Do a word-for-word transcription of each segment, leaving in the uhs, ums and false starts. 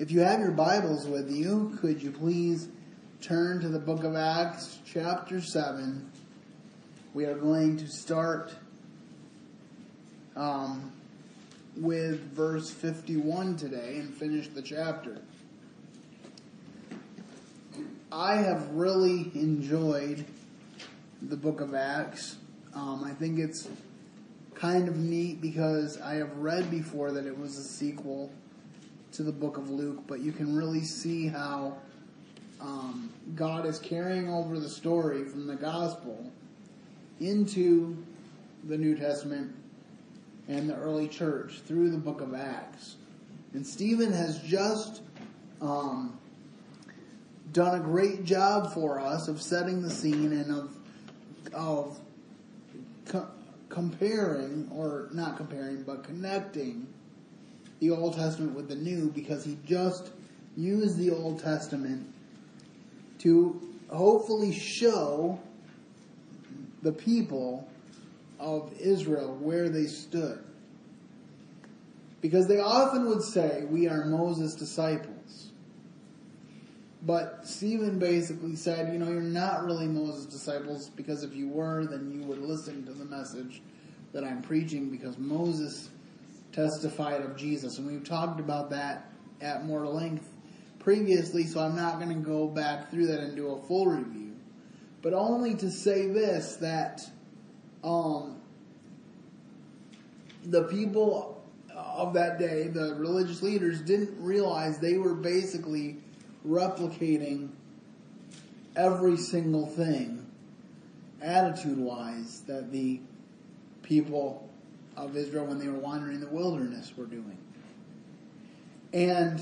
If you have your Bibles with you, could you please turn to the book of Acts, chapter seven. We are going to start um, with verse fifty-one today and finish the chapter. I have really enjoyed the book of Acts. Um, I think it's kind of neat because I have read before that it was a sequel to the book of Luke, but you can really see how um, God is carrying over the story from the gospel into the New Testament and the early church through the book of Acts. And Stephen has just um, done a great job for us of setting the scene and of of co- comparing, or not comparing, but connecting the Old Testament with the New, because he just used the Old Testament to hopefully show the people of Israel where they stood. Because they often would say, we are Moses' disciples. But Stephen basically said, you know, you're not really Moses' disciples, because if you were, then you would listen to the message that I'm preaching, because Moses testified of Jesus. And we've talked about that at more length previously, so I'm not going to go back through that and do a full review. But only to say this, that um, the people of that day, the religious leaders, didn't realize they were basically replicating every single thing, attitude-wise, that the people of Israel when they were wandering in the wilderness were doing. And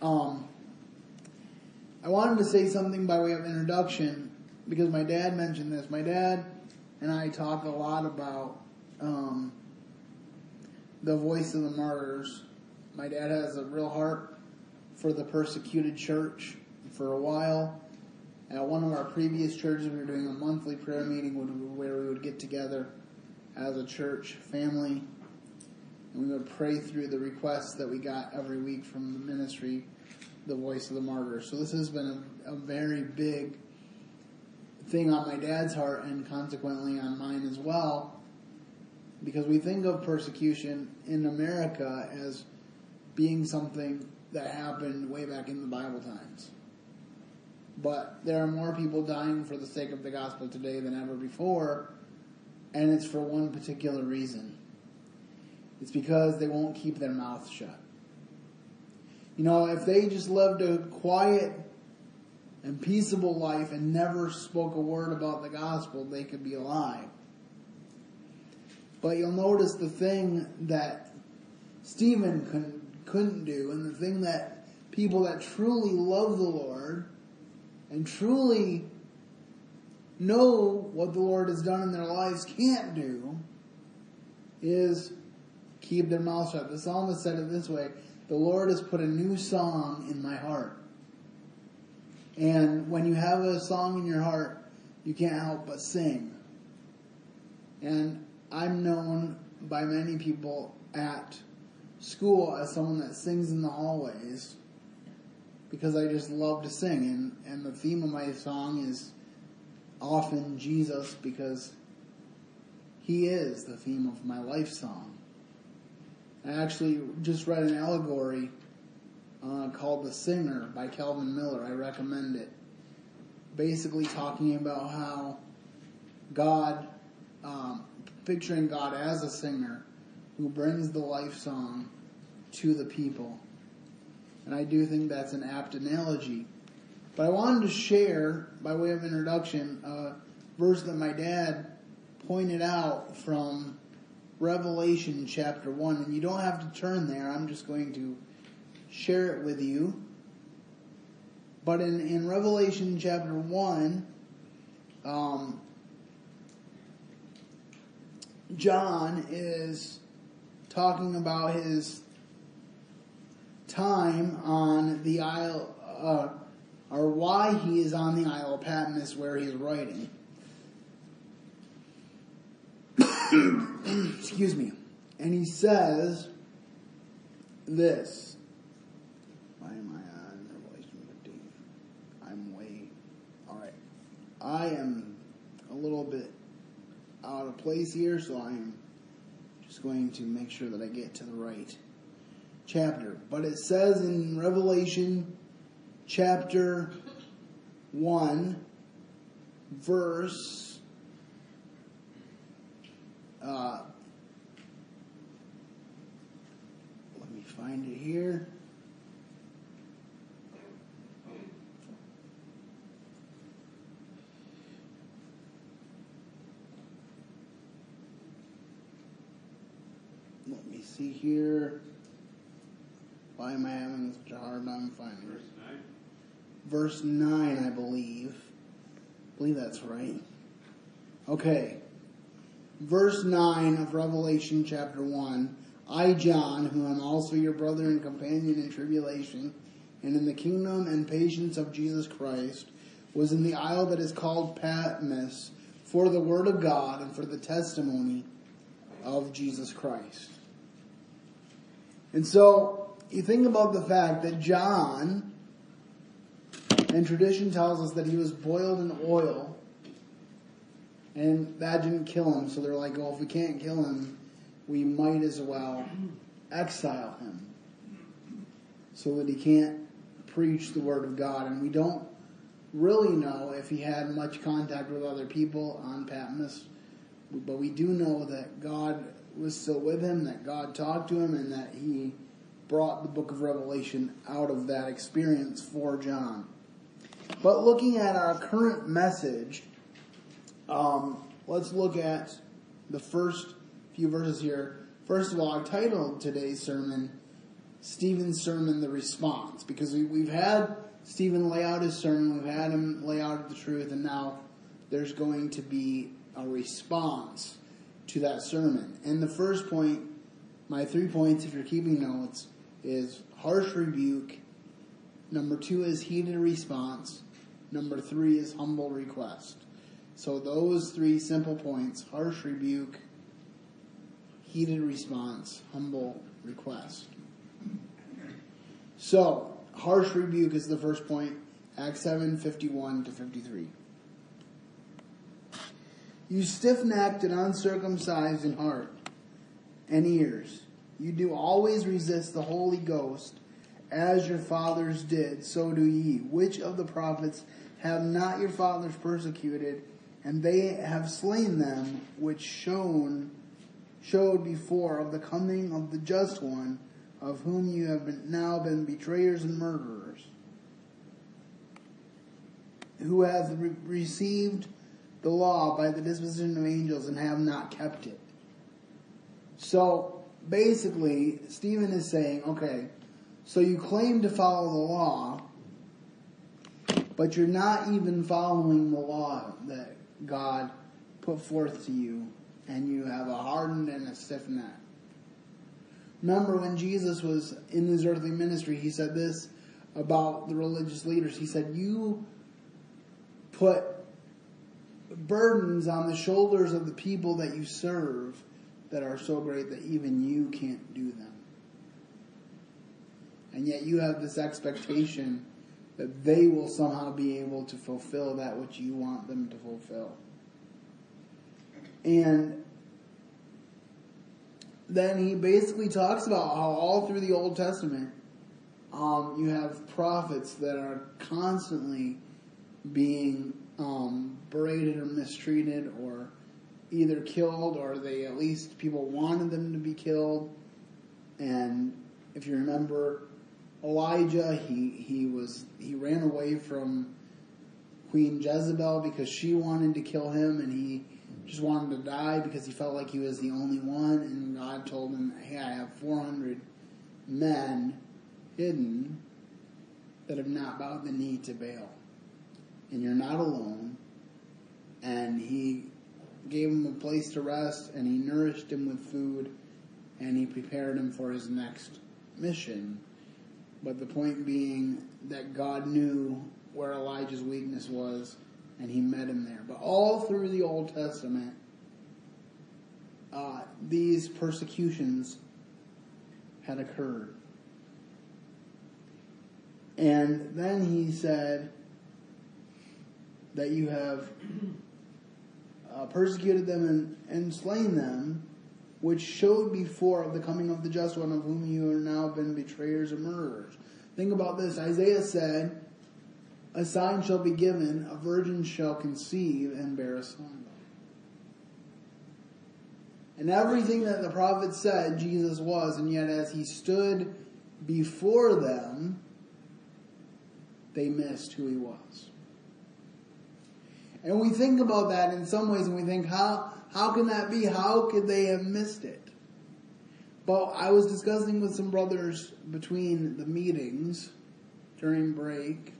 um, I wanted to say something by way of introduction, because my dad mentioned this. My dad and I talk a lot about um, the voice of the martyrs. My dad has a real heart for the persecuted church. For a while, at one of our previous churches, we were doing a monthly prayer meeting where we would get together as a church family, and we would pray through the requests that we got every week from the ministry, the Voice of the Martyrs. So this has been a, a very big thing on my dad's heart, and consequently on mine as well, because we think of persecution in America as being something that happened way back in the Bible times. But there are more people dying for the sake of the gospel today than ever before, and it's for one particular reason. It's because they won't keep their mouths shut. You know, if they just lived a quiet and peaceable life and never spoke a word about the gospel, they could be alive. But you'll notice the thing that Stephen couldn't, couldn't do, and the thing that people that truly love the Lord and truly know what the Lord has done in their lives can't do, is keep their mouth shut. The psalmist said it this way: the Lord has put a new song in my heart. And when you have a song in your heart, you can't help but sing. And I'm known by many people at school as someone that sings in the hallways, because I just love to sing. And, and the theme of my song is often Jesus, because he is the theme of my life song. I actually just read an allegory uh, called The Singer by Calvin Miller. I recommend it. Basically talking about how God, um, picturing God as a singer who brings the life song to the people. And I do think that's an apt analogy. But I wanted to share, by way of introduction, a verse that my dad pointed out from Revelation chapter one. And you don't have to turn there. I'm just going to share it with you. But in, in Revelation chapter one, um, John is talking about his time on the Isle of... Uh, or why he is on the Isle of Patmos where he's writing. Excuse me. And he says this. Why am I I am a little bit out of place here, so I'm just going to make sure that I get to the right chapter. But it says in Revelation chapter one, verse uh, let me find it here. Let me see here. Why am I having such a hard time finding it? Verse nine, I believe. I believe that's right. Okay. Verse nine of Revelation chapter one. I, John, who am also your brother and companion in tribulation, and in the kingdom and patience of Jesus Christ, was in the isle that is called Patmos, for the word of God and for the testimony of Jesus Christ. And so, you think about the fact that John... and tradition tells us that he was boiled in oil, and that didn't kill him. So they're like, oh, if we can't kill him, we might as well exile him so that he can't preach the word of God. And we don't really know if he had much contact with other people on Patmos, but we do know that God was still with him, that God talked to him, and that he brought the book of Revelation out of that experience for John. But looking at our current message, um, let's look at the first few verses here. First of all, I titled today's sermon, Stephen's Sermon, The Response, because we, we've had Stephen lay out his sermon, we've had him lay out the truth, and now there's going to be a response to that sermon. And the first point, my three points, if you're keeping notes, is harsh rebuke. Number two is heated response. Number three is humble request. So those three simple points, harsh rebuke, heated response, humble request. So, harsh rebuke is the first point, Acts seven, fifty-one to fifty-three. You stiff-necked and uncircumcised in heart and ears, you do always resist the Holy Ghost, as your fathers did, so do ye. Which of the prophets have not your fathers persecuted, and they have slain them, which shone, showed before of the coming of the Just One, of whom you have been, now been betrayers and murderers, who have re- received the law by the disposition of angels, and have not kept it. So, basically, Stephen is saying, okay, so you claim to follow the law, but you're not even following the law that God put forth to you, and you have a hardened and a stiff neck. Remember when Jesus was in his earthly ministry, he said this about the religious leaders. He said, you put burdens on the shoulders of the people that you serve that are so great that even you can't do them. And yet you have this expectation that they will somehow be able to fulfill that which you want them to fulfill. And then he basically talks about how all through the Old Testament, um, you have prophets that are constantly being um, berated or mistreated or either killed, or they at least people wanted them to be killed. And if you remember Elijah, he, he was he ran away from Queen Jezebel because she wanted to kill him, and he just wanted to die because he felt like he was the only one. And God told him, hey, I have four hundred men hidden that have not bowed the knee to Baal, and you're not alone. And he gave him a place to rest, and he nourished him with food, and he prepared him for his next mission. But the point being that God knew where Elijah's weakness was, and he met him there. But all through the Old Testament, uh, these persecutions had occurred. And then he said, that you have uh, persecuted them and, and slain them, which showed before of the coming of the just one, of whom you are now been betrayers and murderers. Think about this. Isaiah said, a sign shall be given, a virgin shall conceive and bear a son. And everything that the prophet said, Jesus was, and yet as he stood before them, they missed who he was. And we think about that in some ways, and we think, how how can that be? How could they have missed it? But I was discussing with some brothers between the meetings, during break,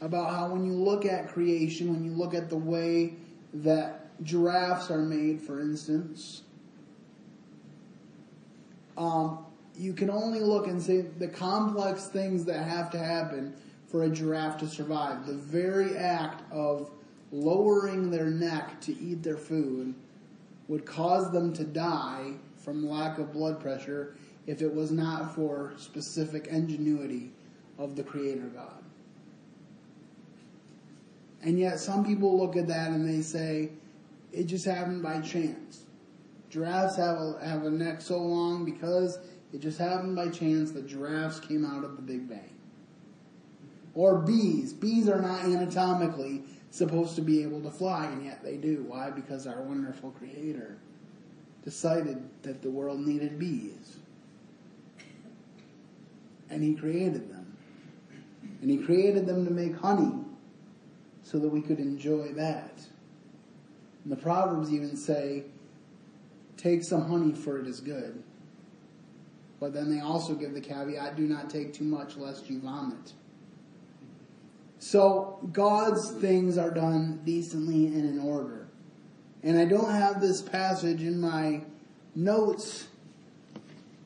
about how when you look at creation, when you look at the way that giraffes are made, for instance, um, you can only look and see the complex things that have to happen for a giraffe to survive. The very act of lowering their neck to eat their food would cause them to die from lack of blood pressure if it was not for specific ingenuity of the Creator God. And yet some people look at that and they say, it just happened by chance. Giraffes have a, have a neck so long because it just happened by chance that giraffes came out of the Big Bang. Or bees. Bees are not anatomically supposed to be able to fly, and yet they do. Why? Because our wonderful Creator decided that the world needed bees. And he created them. And he created them to make honey so that we could enjoy that. And the Proverbs even say, take some honey for it is good. But then they also give the caveat, do not take too much lest you vomit. So God's things are done decently and in order. And I don't have this passage in my notes,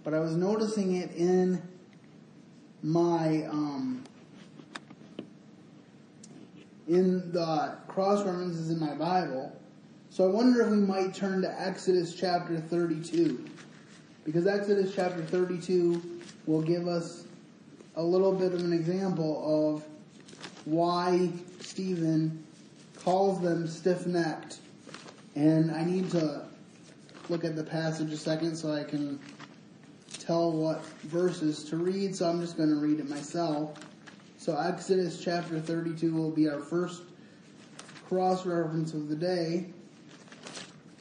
but I was noticing it in my um, in the cross references in my Bible. So I wonder if we might turn to Exodus chapter thirty-two, because Exodus chapter thirty-two will give us a little bit of an example of why Stephen calls them stiff-necked. And I need to look at the passage a second so I can tell what verses to read, so I'm just going to read it myself. So Exodus chapter thirty-two will be our first cross-reference of the day.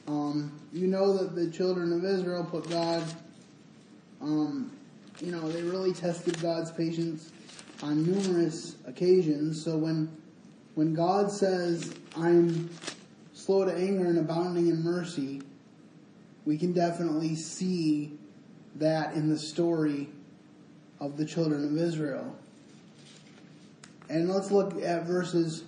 Um, you know that the children of Israel put God, um, you know, they really tested God's patience on numerous occasions. So when when God says, I'm slow to anger and abounding in mercy, we can definitely see that in the story of the children of Israel. And let's look at verses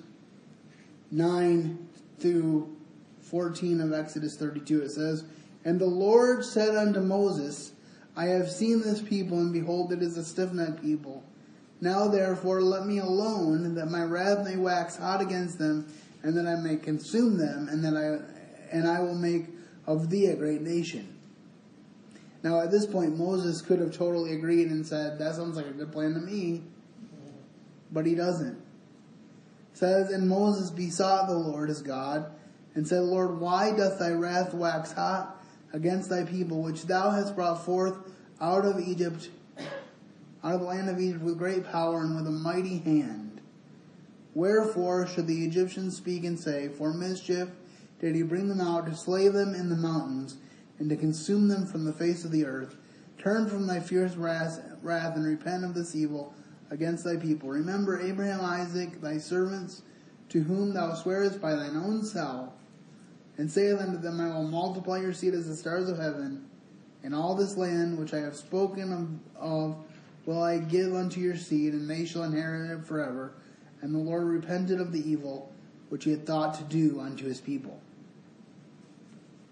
nine through fourteen of Exodus thirty-two. It says, And the Lord said unto Moses, I have seen this people, and behold, it is a stiff-necked people. Now therefore let me alone, that my wrath may wax hot against them, and that I may consume them, and that I and I will make of thee a great nation. Now at this point, Moses could have totally agreed and said, that sounds like a good plan to me. But he doesn't. It says, And Moses besought the Lord his God, and said, Lord, why doth thy wrath wax hot against thy people, which thou hast brought forth out of Egypt, out of the land of Egypt with great power and with a mighty hand? Wherefore should the Egyptians speak and say, For mischief did he bring them out, to slay them in the mountains, and to consume them from the face of the earth? Turn from thy fierce wrath, wrath and repent of this evil against thy people. Remember Abraham, Isaac, thy servants, to whom thou swearest by thine own self, and say unto them, I will multiply your seed as the stars of heaven, and all this land which I have spoken of, of will I give unto your seed, and they shall inherit it forever. And the Lord repented of the evil which he had thought to do unto his people.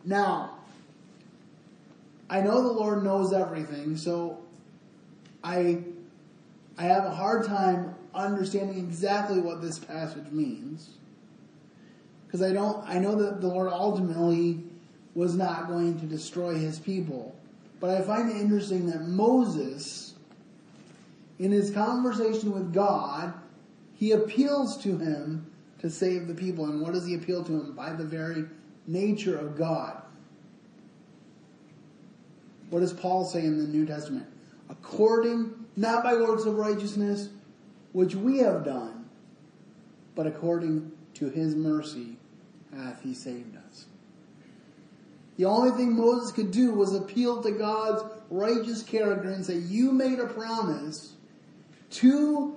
Now, I know the Lord knows everything, so I, I have a hard time understanding exactly what this passage means, because I don't. I know that the Lord ultimately was not going to destroy his people, but I find it interesting that Moses, in his conversation with God, he appeals to him to save the people. And what does he appeal to him? By the very nature of God. What does Paul say in the New Testament? According, not by works of righteousness, which we have done, but according to his mercy hath he saved us. The only thing Moses could do was appeal to God's righteous character and say, you made a promise to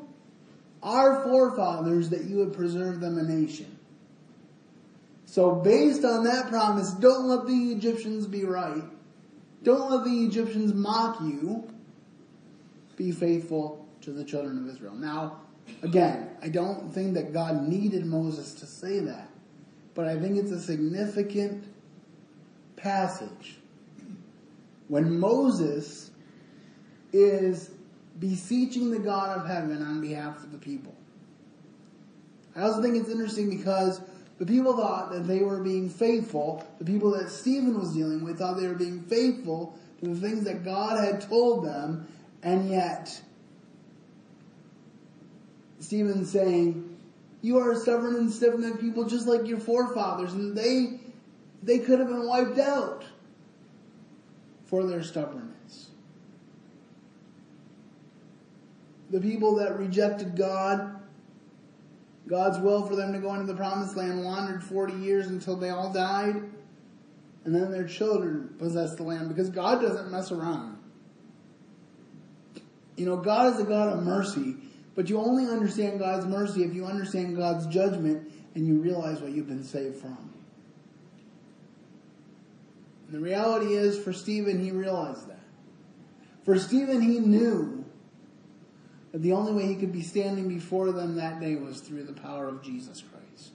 our forefathers that you would preserve them a nation. So based on that promise, don't let the Egyptians be right. Don't let the Egyptians mock you. Be faithful to the children of Israel. Now, again, I don't think that God needed Moses to say that, but I think it's a significant passage. When Moses is beseeching the God of heaven on behalf of the people. I also think it's interesting because the people thought that they were being faithful. The people that Stephen was dealing with thought they were being faithful to the things that God had told them, and yet Stephen's saying, you are stubborn and stiff-necked people just like your forefathers, and they they could have been wiped out for their stubbornness. The people that rejected God, God's will for them to go into the promised land, wandered forty years until they all died. And then their children possessed the land, because God doesn't mess around. You know, God is a God of mercy, but you only understand God's mercy if you understand God's judgment and you realize what you've been saved from. And the reality is, for Stephen, he realized that. For Stephen, he knew that the only way he could be standing before them that day was through the power of Jesus Christ.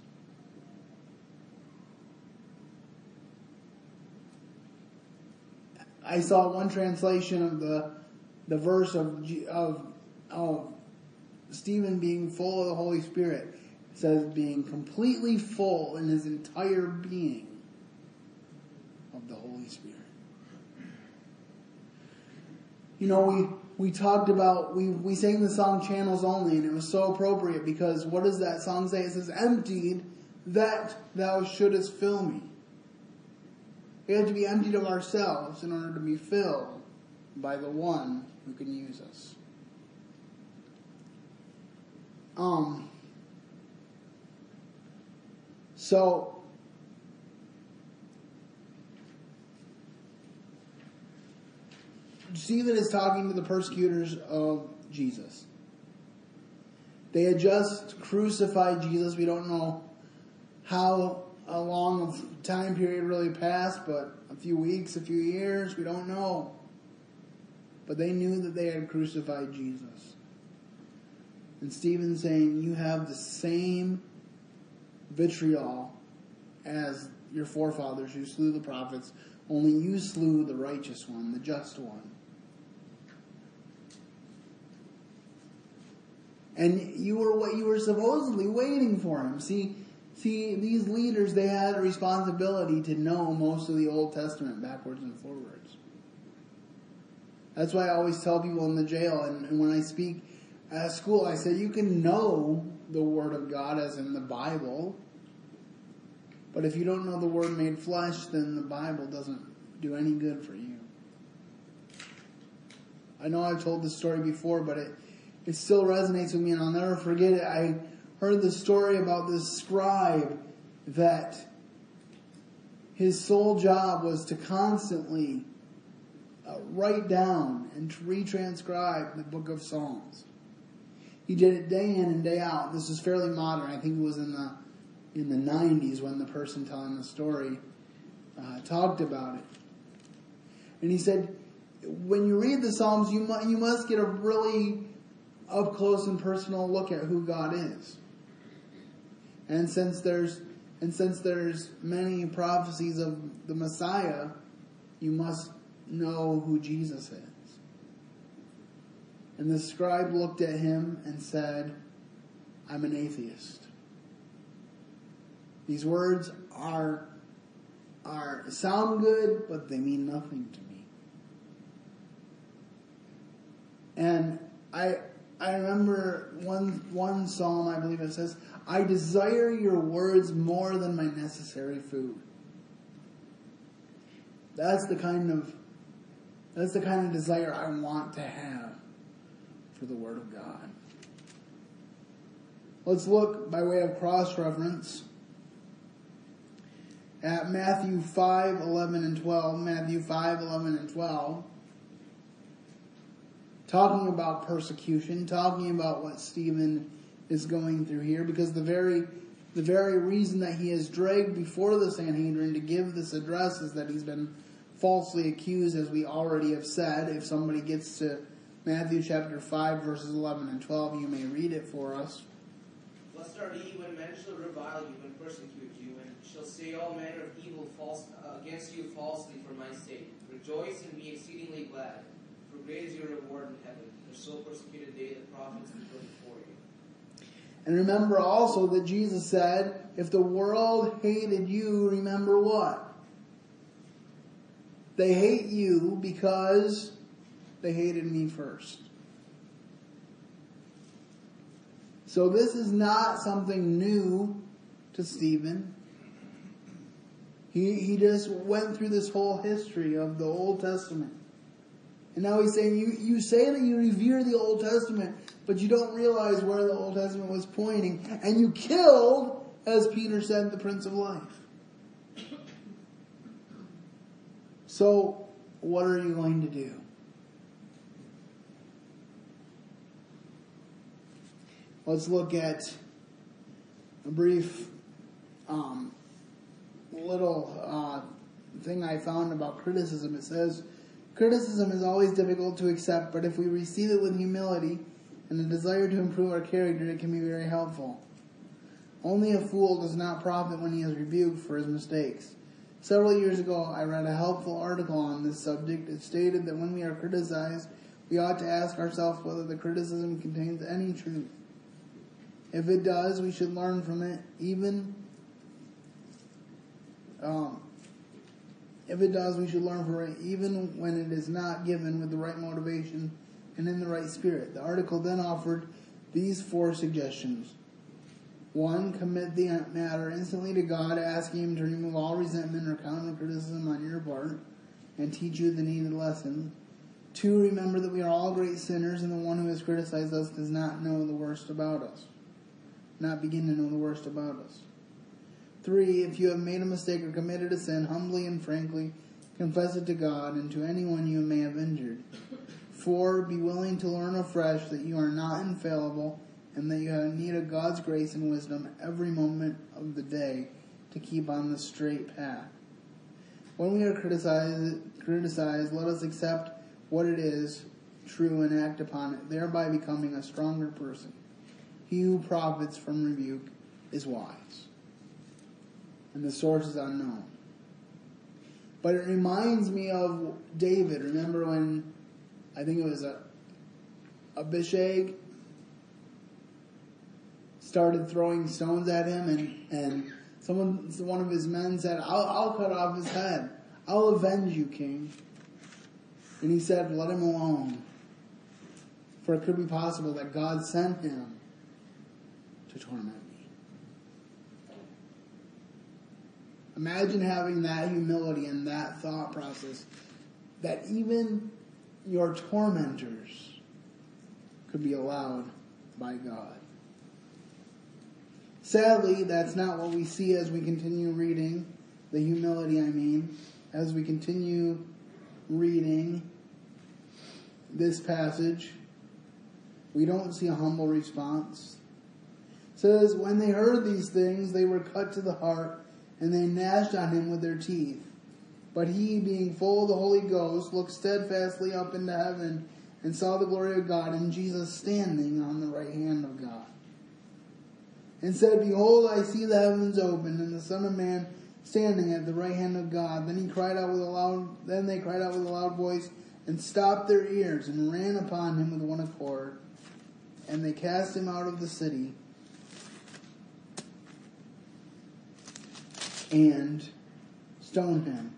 I saw one translation of the the verse of, of, of Stephen being full of the Holy Spirit. It says, being completely full in his entire being of the Holy Spirit. You know, we... We talked about, we we sang the song Channels Only, and it was so appropriate because what does that song say? It says, emptied that thou shouldest fill me. We have to be emptied of ourselves in order to be filled by the one who can use us. Um. So, Stephen is talking to the persecutors of Jesus. They had just crucified Jesus. We don't know how a long time period really passed, but a few weeks, a few years, we don't know. But they knew that they had crucified Jesus. And Stephen's saying, you have the same vitriol as your forefathers who slew the prophets, only you slew the righteous one, the just one. And you were what you were supposedly waiting for him. See, see, these leaders, they had a responsibility to know most of the Old Testament backwards and forwards. That's why I always tell people in the jail, and, and when I speak at school, I say, you can know the Word of God as in the Bible, but if you don't know the Word made flesh, then the Bible doesn't do any good for you. I know I've told this story before, but it It still resonates with me, and I'll never forget it. I heard the story about this scribe that his sole job was to constantly uh, write down and to retranscribe the book of Psalms. He did it day in and day out. This is fairly modern. I think it was in the in the nineties when the person telling the story uh, talked about it. And he said, when you read the Psalms, you mu- you must get a really up close and personal look at who God is. And since there's and since there's many prophecies of the Messiah, you must know who Jesus is. And the scribe looked at him and said, I'm an atheist. These words are are sound good, but they mean nothing to me. And I I remember one one psalm, I believe it says, I desire your words more than my necessary food. That's the kind of that's the kind of desire I want to have for the Word of God. Let's look by way of cross-reference at Matthew five, eleven and twelve. Matthew five, eleven and twelve. Talking about persecution, talking about what Stephen is going through here, because the very the very reason that he is dragged before the Sanhedrin to give this address is that he's been falsely accused, as we already have said. If somebody gets to Matthew chapter five, verses eleven and twelve, you may read it for us. Blessed are ye when men shall revile you and persecute you, and shall say all manner of evil false, uh, against you falsely for my sake. Rejoice and be exceedingly glad, for great is your reward in heaven, for so persecuted they the prophets before you. And remember also that Jesus said, if the world hated you, remember what? They hate you because they hated me first. So this is not something new to Stephen. He, he just went through this whole history of the Old Testament. And now he's saying, you, you say that you revere the Old Testament, but you don't realize where the Old Testament was pointing. And you killed, as Peter said, the Prince of Life. So, what are you going to do? Let's look at a brief um, little uh, thing I found about criticism. It says, criticism is always difficult to accept, but if we receive it with humility and a desire to improve our character, it can be very helpful. Only a fool does not profit when he is rebuked for his mistakes. Several years ago, I read a helpful article on this subject. It stated that when we are criticized, we ought to ask ourselves whether the criticism contains any truth. If it does, we should learn from it, even... Um, if it does, we should learn from it, even when it is not given with the right motivation and in the right spirit. The article then offered these four suggestions. One, commit the matter instantly to God, asking Him to remove all resentment or counter criticism on your part and teach you the needed lesson. Two, remember that we are all great sinners, and the one who has criticized us does not know the worst about us. Not begin to know the worst about us. Three, if you have made a mistake or committed a sin, humbly and frankly confess it to God and to anyone you may have injured. Four, be willing to learn afresh that you are not infallible and that you have need of God's grace and wisdom every moment of the day to keep on the straight path. When we are criticized, criticized, let us accept what it is, true, and act upon it, thereby becoming a stronger person. He who profits from rebuke is wise, and the source is unknown. But it reminds me of David. Remember when, I think it was a, Abishag started throwing stones at him, and, and someone, one of his men said, I'll, I'll cut off his head. I'll avenge you, king. And he said, let him alone. For it could be possible that God sent him to torment me. Imagine having that humility and that thought process that even your tormentors could be allowed by God. Sadly, that's not what we see as we continue reading, the humility I mean, as we continue reading this passage. We don't see a humble response. It says, when they heard these things, they were cut to the heart, and they gnashed on him with their teeth. But he, being full of the Holy Ghost, looked steadfastly up into heaven and saw the glory of God and Jesus standing on the right hand of God. And said, behold, I see the heavens opened and the Son of Man standing at the right hand of God. Then he cried out with a loud, then they cried out with a loud voice and stopped their ears and ran upon him with one accord. And they cast him out of the city and stoned him.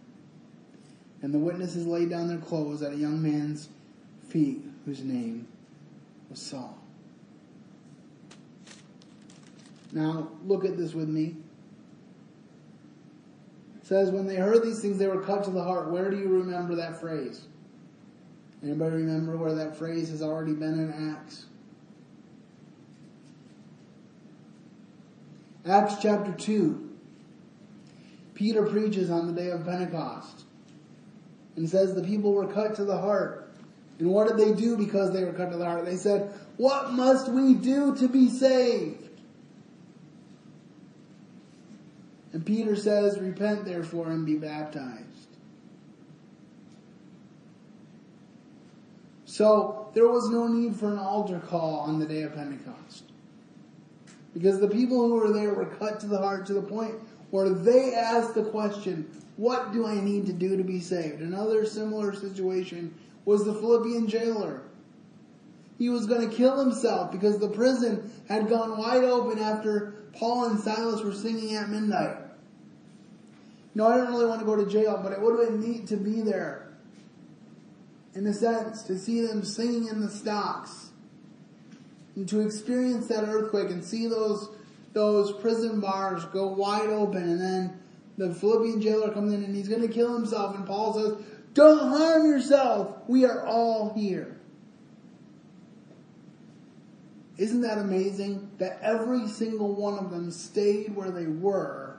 And the witnesses laid down their clothes at a young man's feet, whose name was Saul. Now, look at this with me. It says, when they heard these things, they were cut to the heart. Where do you remember that phrase? Anybody remember where that phrase has already been in Acts? Acts chapter two. Peter preaches on the day of Pentecost and says the people were cut to the heart. And what did they do because they were cut to the heart? They said, what must we do to be saved? And Peter says, repent therefore and be baptized. So there was no need for an altar call on the day of Pentecost, because the people who were there were cut to the heart to the point where they asked the question, what do I need to do to be saved? Another similar situation was the Philippian jailer. He was going to kill himself because the prison had gone wide open after Paul and Silas were singing at midnight. No, I don't really want to go to jail, but it would have been neat to be there, in a sense, to see them singing in the stocks, and to experience that earthquake and see those those prison bars go wide open. And then the Philippian jailer comes in and he's going to kill himself, and Paul says, don't harm yourself, we are all here. Isn't that amazing that every single one of them stayed where they were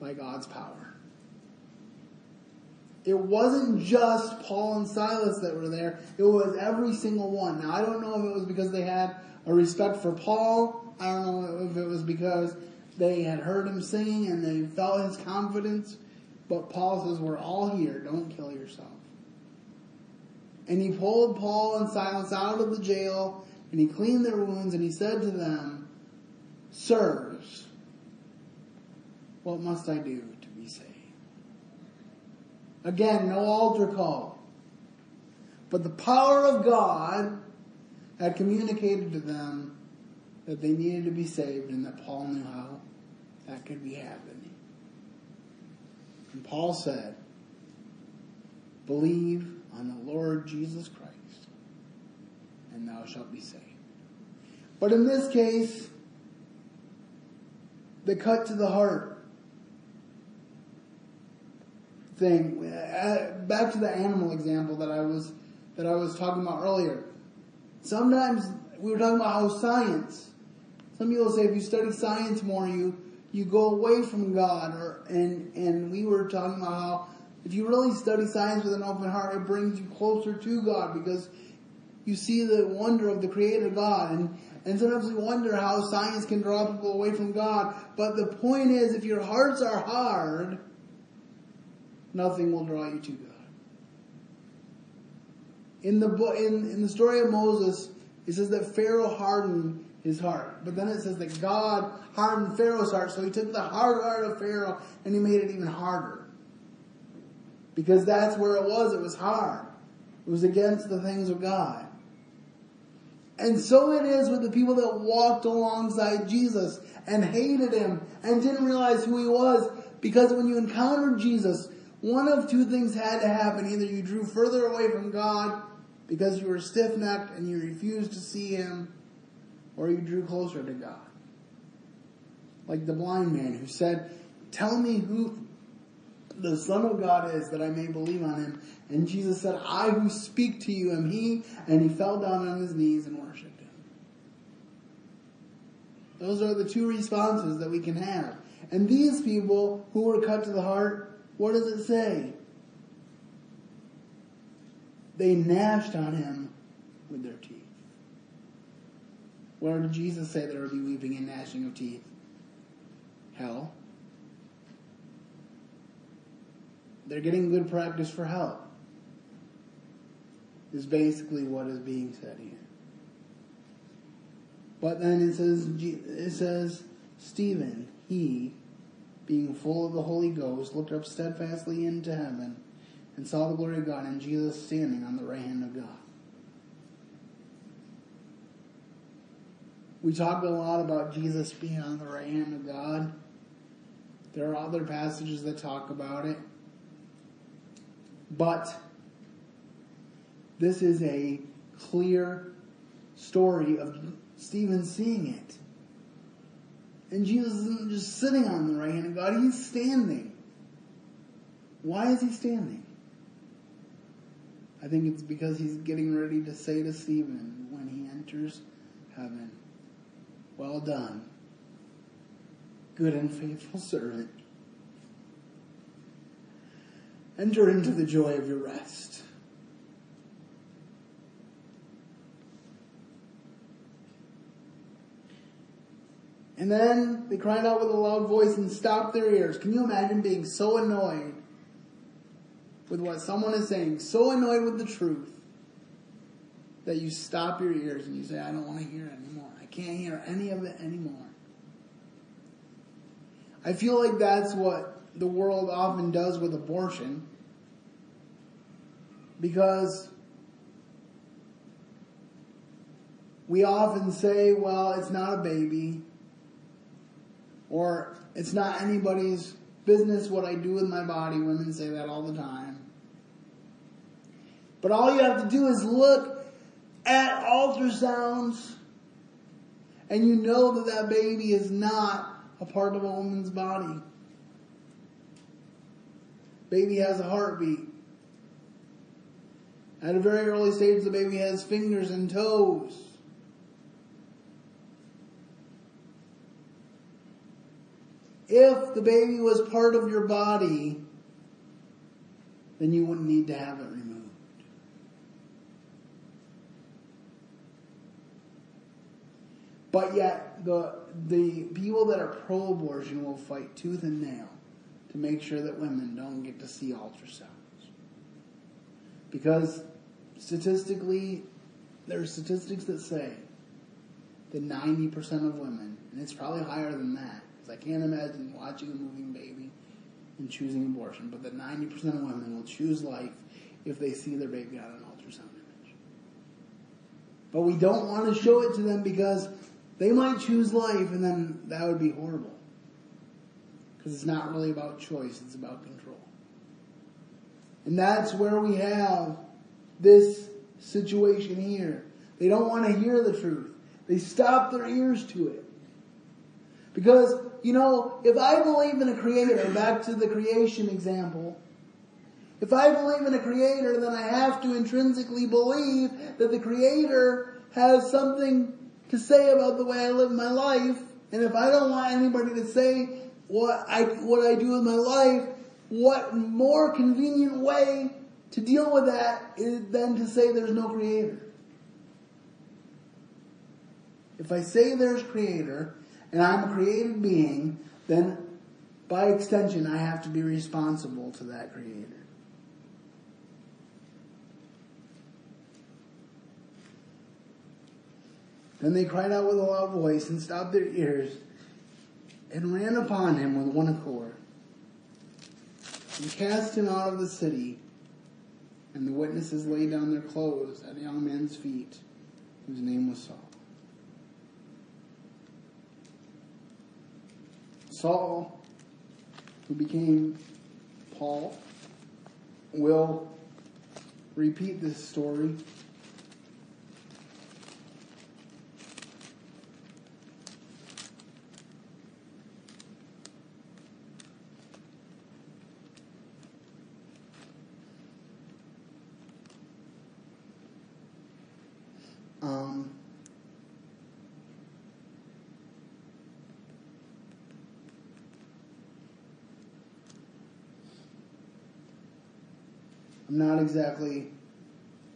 by God's power? It wasn't just Paul and Silas that were there. It was every single one. Now, I don't know if it was because they had a respect for Paul. I don't know if it was because they had heard him singing and they felt his confidence. But Paul says, we're all here. Don't kill yourself. And he pulled Paul and Silas out of the jail, and he cleaned their wounds, and he said to them, sirs, what must I do to be saved? Again, no altar call. But the power of God had communicated to them that they needed to be saved, and that Paul knew how that could be happening. And Paul said, believe on the Lord Jesus Christ, and thou shalt be saved. But in this case, the cut to the heart thing, back to the animal example that I was that I was talking about earlier. Sometimes we were talking about how science. Some people say if you study science more, you you go away from God, or and and we were talking about how, if you really study science with an open heart, it brings you closer to God because you see the wonder of the Creator God. And, and sometimes we wonder how science can draw people away from God. But the point is, if your hearts are hard, nothing will draw you to God. In the, bo- in, in the story of Moses, it says that Pharaoh hardened his heart. But then it says that God hardened Pharaoh's heart. So he took the hard heart of Pharaoh and he made it even harder. Because that's where it was. It was hard. It was against the things of God. And so it is with the people that walked alongside Jesus and hated him and didn't realize who he was. Because when you encountered Jesus, one of two things had to happen. Either you drew further away from God because you were stiff-necked and you refused to see him, or you drew closer to God. Like the blind man who said, tell me who the Son of God is, that I may believe on him. And Jesus said, I who speak to you am he. And he fell down on his knees and worshipped him. Those are the two responses that we can have. And these people who were cut to the heart, what does it say? They gnashed on him with their teeth. Where did Jesus say there would be weeping and gnashing of teeth? Hell. They're getting good practice for hell, is basically what is being said here. But then it says, it says, Stephen, he, being full of the Holy Ghost, looked up steadfastly into heaven and saw the glory of God and Jesus standing on the right hand of God. We talk a lot about Jesus being on the right hand of God. There are other passages that talk about it. But this is a clear story of Stephen seeing it. And Jesus isn't just sitting on the right hand of God, he's standing. Why is he standing? I think it's because he's getting ready to say to Stephen when he enters heaven, "Well done, good and faithful servant. Enter into the joy of your rest." And then they cried out with a loud voice and stopped their ears. Can you imagine being so annoyed with what someone is saying, so annoyed with the truth, that you stop your ears and you say, "I don't want to hear it anymore. I can't hear any of it anymore." I feel like that's what the world often does with abortion, because we often say, well, it's not a baby, or it's not anybody's business what I do with my body. Women say that all the time. But all you have to do is look at ultrasounds, and you know that that baby is not a part of a woman's body. Baby has a heartbeat. At a very early stage, the baby has fingers and toes. If the baby was part of your body, then you wouldn't need to have it removed. But yet, the the people that are pro-abortion will fight tooth and nail to make sure that women don't get to see ultrasounds. Because statistically, there are statistics that say that ninety percent of women, and it's probably higher than that, I can't imagine watching a moving baby and choosing abortion, but that ninety percent of women will choose life if they see their baby on an ultrasound image. But we don't want to show it to them because they might choose life, and then that would be horrible. Because it's not really about choice, it's about control. And that's where we have this situation here. They don't want to hear the truth. They stop their ears to it. Because, you know, if I believe in a creator, back to the creation example, if I believe in a creator, then I have to intrinsically believe that the creator has something to say about the way I live my life. And if I don't want anybody to say what I, what I do with my life, what more convenient way to deal with that is than to say there's no creator? If I say there's creator, and I'm a created being, then by extension I have to be responsible to that creator. Then they cried out with a loud voice and stopped their ears and ran upon him with one accord and cast him out of the city, and the witnesses laid down their clothes at a young man's feet, whose name was Saul. Saul, who became Paul, will repeat this story. Um... I'm not exactly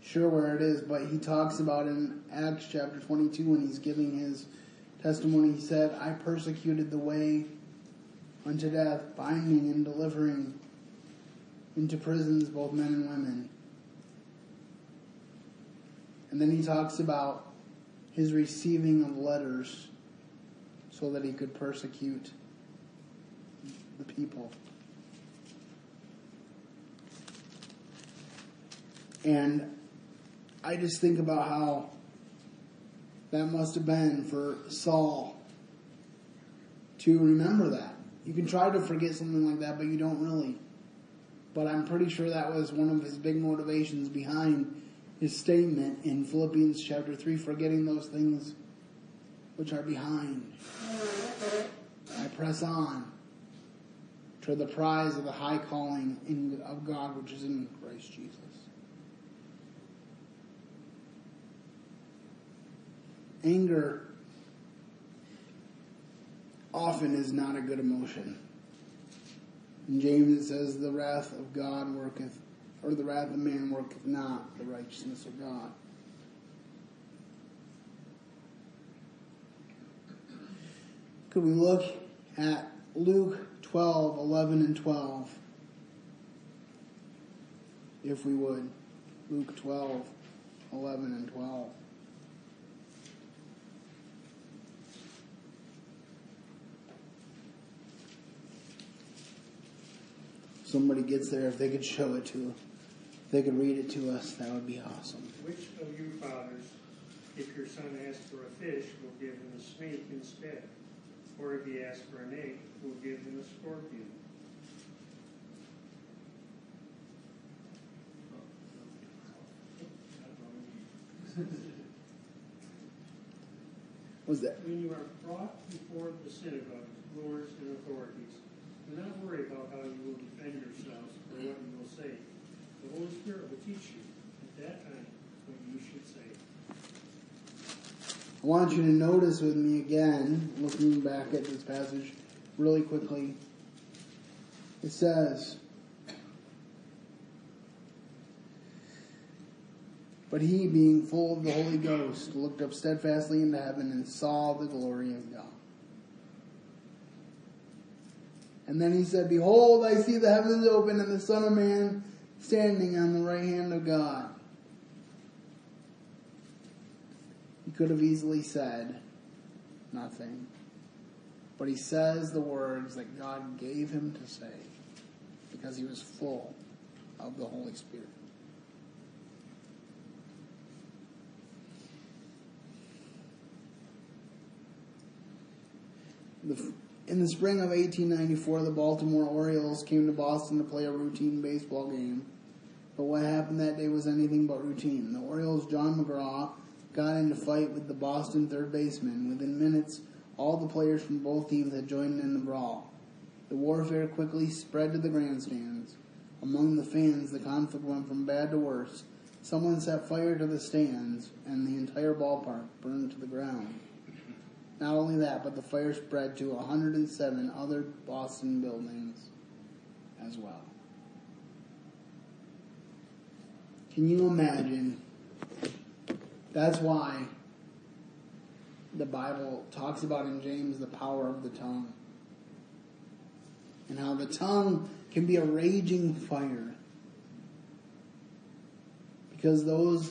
sure where it is, but he talks about in Acts chapter twenty-two when he's giving his testimony. He said, "I persecuted the way unto death, binding and delivering into prisons both men and women." And then he talks about his receiving of letters so that he could persecute the people. And I just think about how that must have been for Saul to remember that. You can try to forget something like that, but you don't really. But I'm pretty sure that was one of his big motivations behind his statement in Philippians chapter three, forgetting those things which are behind I press on toward the prize of the high calling in, of God, which is in Christ Jesus. Anger often is not a good emotion. In James it says, the wrath of God worketh, or the wrath of man worketh not the righteousness of God. Could we look at Luke twelve, eleven and twelve? If we would. Luke twelve, eleven and twelve. Somebody gets there, if they could show it to us, if they could read it to us, that would be awesome. Which of you fathers, if your son asks for a fish, will give him a snake instead? Or if he asks for an egg, will give him a scorpion? What's that? When you are brought before the synagogues, rulers, and authorities, do not worry about how you will defend yourselves or what you will say. The Holy Spirit will teach you at that time what you should say. I want you to notice with me again, looking back at this passage really quickly. It says, but he, being full of the Holy Ghost, looked up steadfastly into heaven and saw the glory of God. And then he said, behold, I see the heavens open and the Son of Man standing on the right hand of God. He could have easily said nothing. But he says the words that God gave him to say because he was full of the Holy Spirit. The In the spring of eighteen ninety-four, the Baltimore Orioles came to Boston to play a routine baseball game. But what happened that day was anything but routine. The Orioles' John McGraw got into a fight with the Boston third baseman. Within minutes, all the players from both teams had joined in the brawl. The warfare quickly spread to the grandstands. Among the fans, the conflict went from bad to worse. Someone set fire to the stands, and the entire ballpark burned to the ground. Not only that, but the fire spread to one hundred seven other Boston buildings as well. Can you imagine? That's why the Bible talks about in James the power of the tongue. And how the tongue can be a raging fire. Because those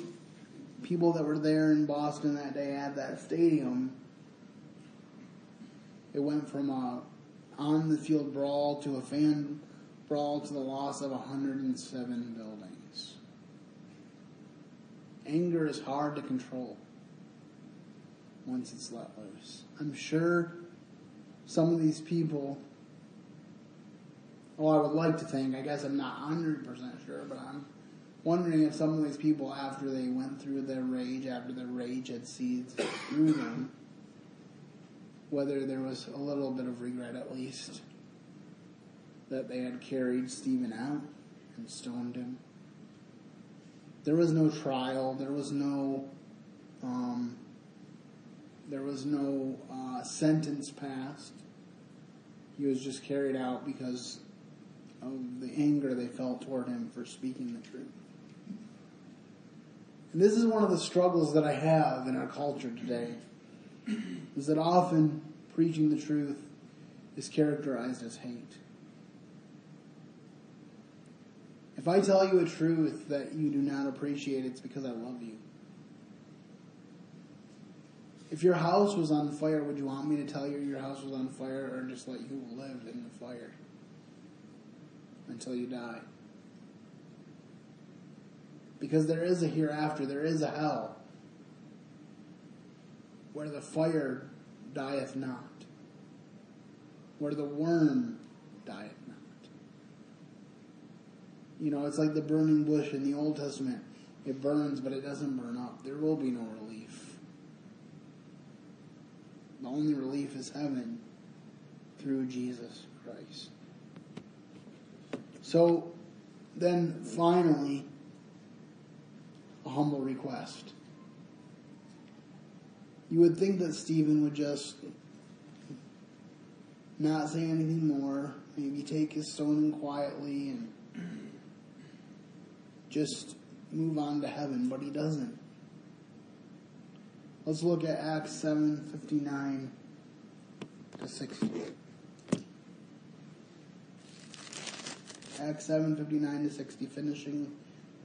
people that were there in Boston that day at that stadium, it went from a on-the-field brawl to a fan brawl to the loss of one hundred seven buildings. Anger is hard to control once it's let loose. I'm sure some of these people, well, I would like to think, I guess I'm not one hundred percent sure, but I'm wondering if some of these people, after they went through their rage, after their rage had seized through them, whether there was a little bit of regret at least that they had carried Stephen out and stoned him. There was no trial. There was no um, there was no uh, sentence passed. He was just carried out because of the anger they felt toward him for speaking the truth. And this is one of the struggles that I have in our culture today. Is that often preaching the truth is characterized as hate. If I tell you a truth that you do not appreciate, it's because I love you. If your house was on fire, would you want me to tell you your house was on fire or just let you live in the fire until you die? Because there is a hereafter, there is a hell, where the fire dieth not, where the worm dieth not. You know, it's like the burning bush in the Old Testament. It burns, but it doesn't burn up. There will be no relief. The only relief is heaven. through Jesus Christ. So then finally, a humble request. You would think that Stephen would just not say anything more, maybe take his stone in quietly and just move on to heaven, but he doesn't. Let's look at Acts seven fifty-nine to sixty. Acts seven fifty-nine to sixty, finishing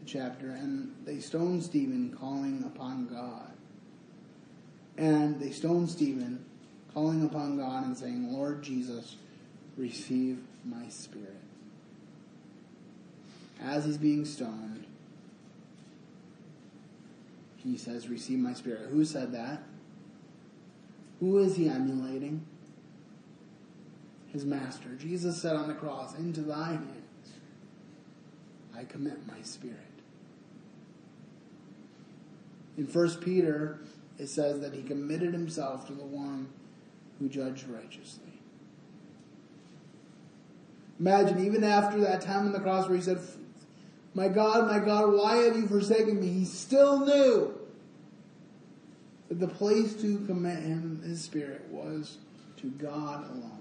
the chapter. And they stoned Stephen, calling upon God. And they stoned Stephen, calling upon God and saying, Lord Jesus, receive my spirit. As he's being stoned, he says, receive my spirit. Who said that? Who is he emulating? His master. Jesus said on the cross, into thy hands I commit my spirit. In First Peter, it says that he committed himself to the one who judged righteously. Imagine, even after that time on the cross where he said, my God, my God, why have you forsaken me? He still knew that the place to commit him, his spirit, was to God alone.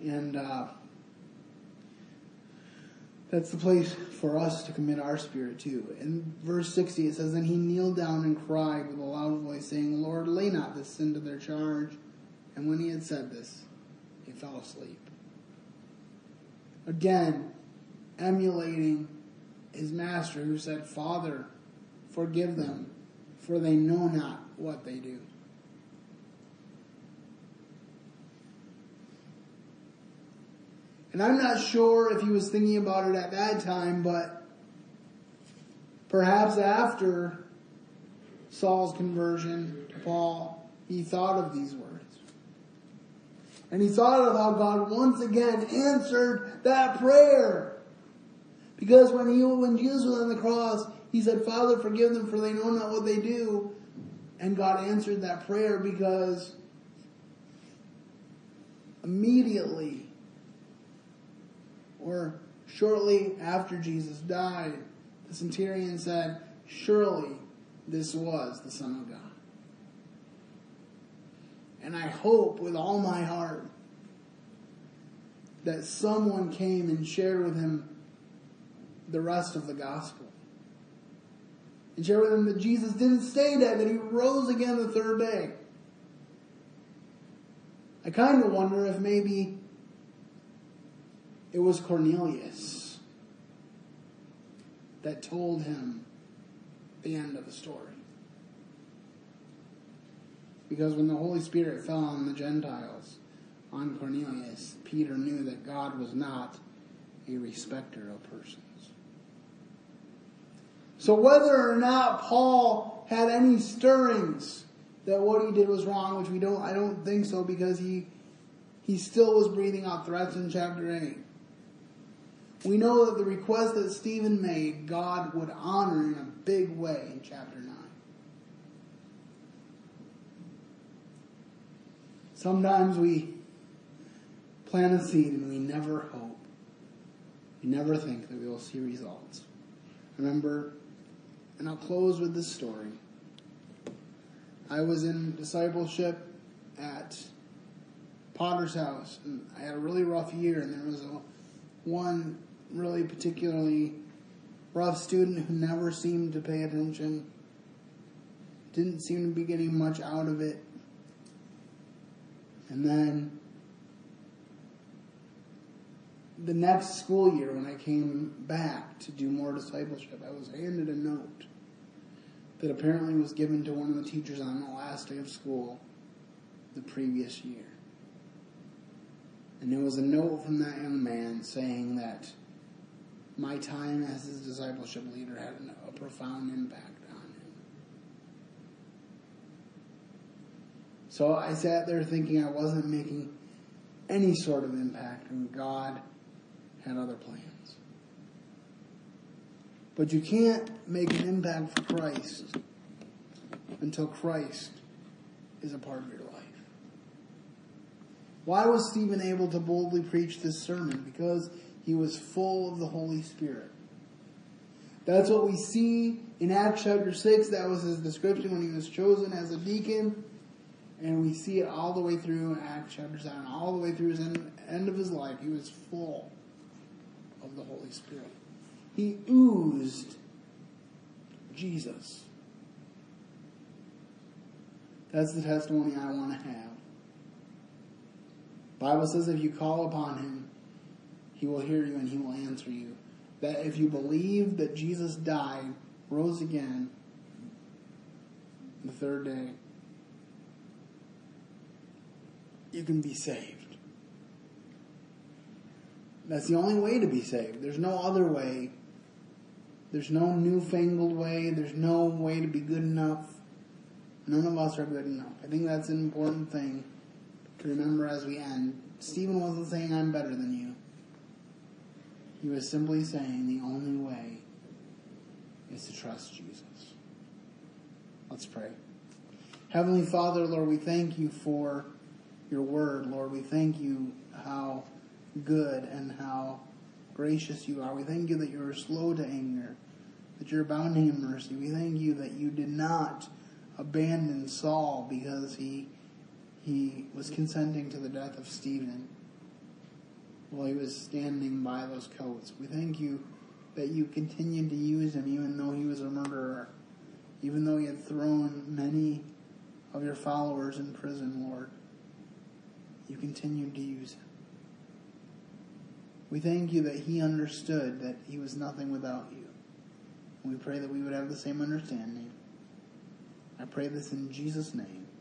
And uh, that's the place for us to commit our spirit to. In verse sixty it says, Then he kneeled down and cried with a loud voice, saying, Lord, lay not this sin to their charge. And when he had said this, he fell asleep. Again, emulating his master who said, Father, forgive them, for they know not what they do. And I'm not sure if he was thinking about it at that time, but perhaps after Saul's conversion to Paul, he thought of these words. And he thought of how God once again answered that prayer. Because when he, when Jesus was on the cross, he said, Father, forgive them, for they know not what they do. And God answered that prayer because immediately, or shortly after Jesus died, the centurion said, surely this was the Son of God. And I hope with all my heart that someone came and shared with him the rest of the gospel. And shared with him that Jesus didn't stay dead, that he rose again the third day. I kind of wonder if maybe it was Cornelius that told him the end of the story. Because when the Holy Spirit fell on the Gentiles, on Cornelius, Peter knew that God was not a respecter of persons. So whether or not Paul had any stirrings that what he did was wrong, which we don't, I don't think so, because he, he still was breathing out threats in chapter eight. We know that the request that Stephen made, God would honor in a big way in chapter nine. Sometimes we plant a seed and we never hope. We never think that we will see results. Remember, and I'll close with this story. I was in discipleship at Potter's House, and I had a really rough year, and there was a one really particularly rough student who never seemed to pay attention, didn't seem to be getting much out of it. And then the next school year, when I came back to do more discipleship, I was handed a note that apparently was given to one of the teachers on the last day of school the previous year. And there was a note from that young man saying that my time as his discipleship leader had a profound impact on him. So I sat there thinking I wasn't making any sort of impact, and God had other plans. But you can't make an impact for Christ until Christ is a part of your life. Why was Stephen able to boldly preach this sermon? Because he was full of the Holy Spirit. That's what we see in Acts chapter six. That was his description when he was chosen as a deacon. And we see it all the way through in Acts chapter seven, all the way through his end, end of his life. He was full of the Holy Spirit. He oozed Jesus. That's the testimony I want to have. The Bible says if you call upon him, he will hear you and he will answer you. That if you believe that Jesus died, rose again the third day, you can be saved. That's the only way to be saved. There's no other way. There's no newfangled way. There's no way to be good enough. None of us are good enough. I think that's an important thing to remember as we end. Stephen wasn't saying, I'm better than you. He was simply saying the only way is to trust Jesus. Let's pray. Heavenly Father, Lord, we thank you for your word. Lord, we thank you how good and how gracious you are. We thank you that you are slow to anger, that you're abounding in mercy. We thank you that you did not abandon Saul because he, he was consenting to the death of Stephen while he was standing by those coats. We thank you that you continued to use him even though he was a murderer, even though he had thrown many of your followers in prison, Lord. You continued to use him. We thank you that he understood that he was nothing without you. We pray that we would have the same understanding. I pray this in Jesus' name.